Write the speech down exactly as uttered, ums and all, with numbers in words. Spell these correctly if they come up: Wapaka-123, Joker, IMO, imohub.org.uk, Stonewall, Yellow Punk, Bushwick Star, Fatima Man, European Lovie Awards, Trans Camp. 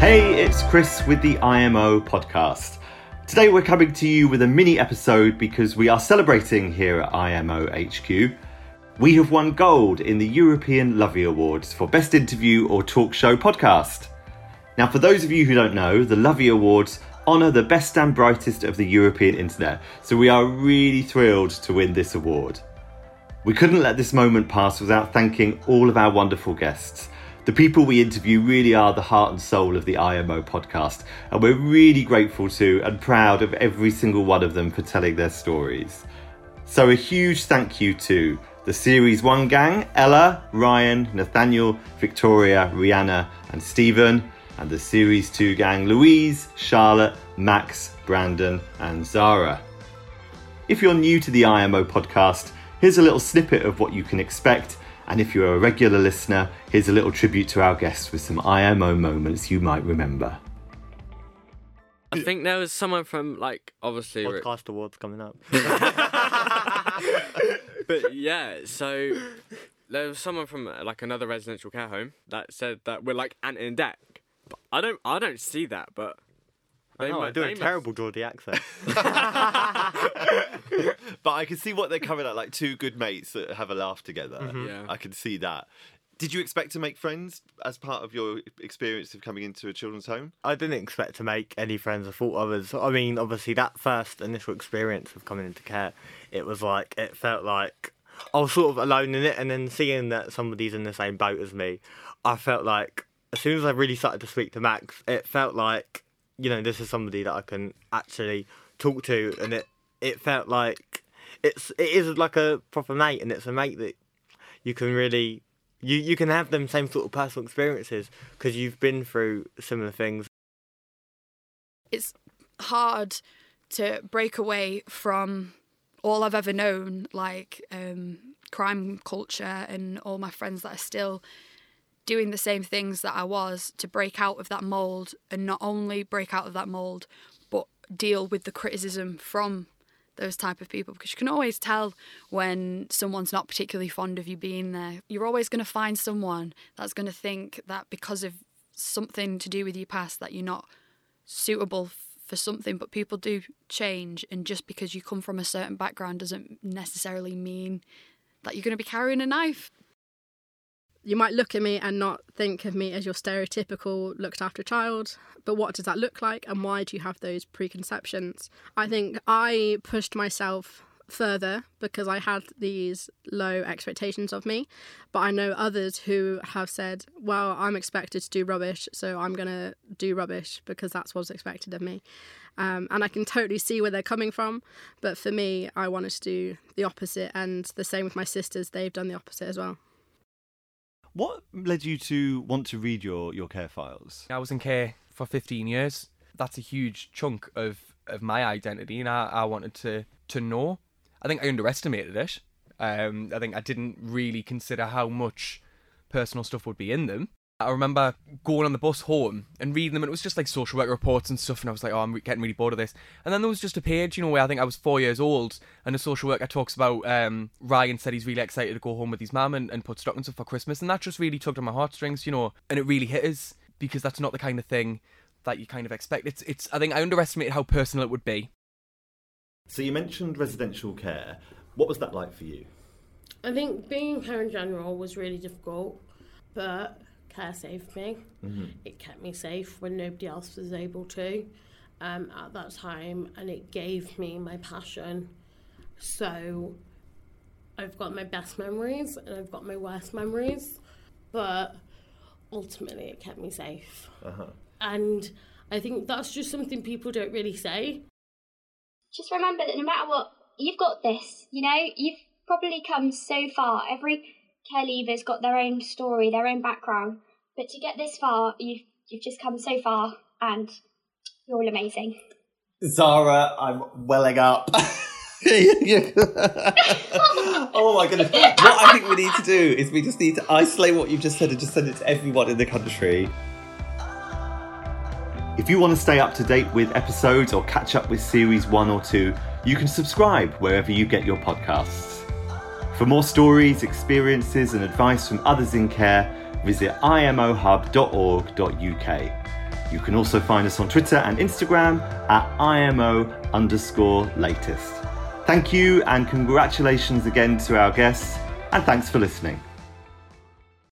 Hey, it's Chris with the I M O podcast. Today we're coming to you with a mini episode because we are celebrating here at I M O H Q. We have won gold in the European Lovie Awards for Best Interview or Talk Show Podcast. Now, for those of you who don't know, the Lovie Awards honour the best and brightest of the European internet, so we are really thrilled to win this award. We couldn't let this moment pass without thanking all of our wonderful guests. The people we interview really are the heart and soul of the I M O podcast, and we're really grateful to and proud of every single one of them for telling their stories. So a huge thank you to the Series one gang, Ella, Ryan, Nathaniel, Victoria, Rihanna and Stephen, and the Series two gang, Louise, Charlotte, Max, Brandon and Zara. If you're new to the I M O podcast, here's a little snippet of what you can expect, and if you're a regular listener, here's a little tribute to our guests with some I M O moments you might remember. I think there was someone from, like, obviously... Podcast Rick... Awards coming up. But yeah, so there was someone from, like, another residential care home that said that we're like Ant in Deck. But I don't, I don't see that, but... They I know, might, I do a terrible must... Geordie accent. But I can see what they're coming at, like two good mates that have a laugh together. Mm-hmm. Yeah. I can see that. Did you expect to make friends as part of your experience of coming into a children's home? I didn't expect to make any friends. I thought I was... I mean, obviously, that first initial experience of coming into care, it was like... It felt like I was sort of alone in it, and then seeing that somebody's in the same boat as me, I felt like... As soon as I really started to speak to Max, it felt like... You know, this is somebody that I can actually talk to, and it, it felt like it's it is like a proper mate, and it's a mate that you can really you, you can have them same sort of personal experiences because you've been through similar things. It's hard to break away from all I've ever known, like um, crime culture, and all my friends that are still doing the same things that I was, to break out of that mould, and not only break out of that mould but deal with the criticism from those type of people, because you can always tell when someone's not particularly fond of you being there. You're always going to find someone that's going to think that because of something to do with your past that you're not suitable for something, but people do change, and just because you come from a certain background doesn't necessarily mean that you're going to be carrying a knife. You might look at me and not think of me as your stereotypical looked after child, but what does that look like, and why do you have those preconceptions? I think I pushed myself further because I had these low expectations of me, but I know others who have said, well, I'm expected to do rubbish, so I'm going to do rubbish because that's what's expected of me. Um, and I can totally see where they're coming from, but for me, I wanted to do the opposite, and the same with my sisters, they've done the opposite as well. What led you to want to read your, your care files? I was in care for fifteen years. That's a huge chunk of, of my identity, and I, I wanted to, to know. I think I underestimated it. Um, I think I didn't really consider how much personal stuff would be in them. I remember going on the bus home and reading them, and it was just like social work reports and stuff, and I was like, oh, I'm getting really bored of this. And then there was just a page, you know, where I think I was four years old, and a social worker talks about um, Ryan said he's really excited to go home with his mum and, and put stockings up for Christmas, and that just really tugged on my heartstrings, you know, and it really hit us, because that's not the kind of thing that you kind of expect. It's, it's. I think I underestimated how personal it would be. So you mentioned residential care. What was that like for you? I think being here in general was really difficult, but... Care saved me. Mm-hmm. It kept me safe when nobody else was able to um, at that time, and it gave me my passion. So I've got my best memories and I've got my worst memories, but ultimately it kept me safe. Uh-huh. And I think that's just something people don't really say. Just remember that no matter what, you've got this, you know, you've probably come so far. Every care leavers got their own story, their own background, but to get this far, you've, you've just come so far, and you're all amazing. Zara, I'm welling up. Oh my goodness. What I think we need to do is we just need to isolate what you've just said and just send it to everyone in the country. If you want to stay up to date with episodes or catch up with series one or two, you can subscribe wherever you get your podcasts. For more stories, experiences and advice from others in care, visit imohub dot org dot U K. You can also find us on Twitter and Instagram at I M O underscore latest. Thank you and congratulations again to our guests, and thanks for listening.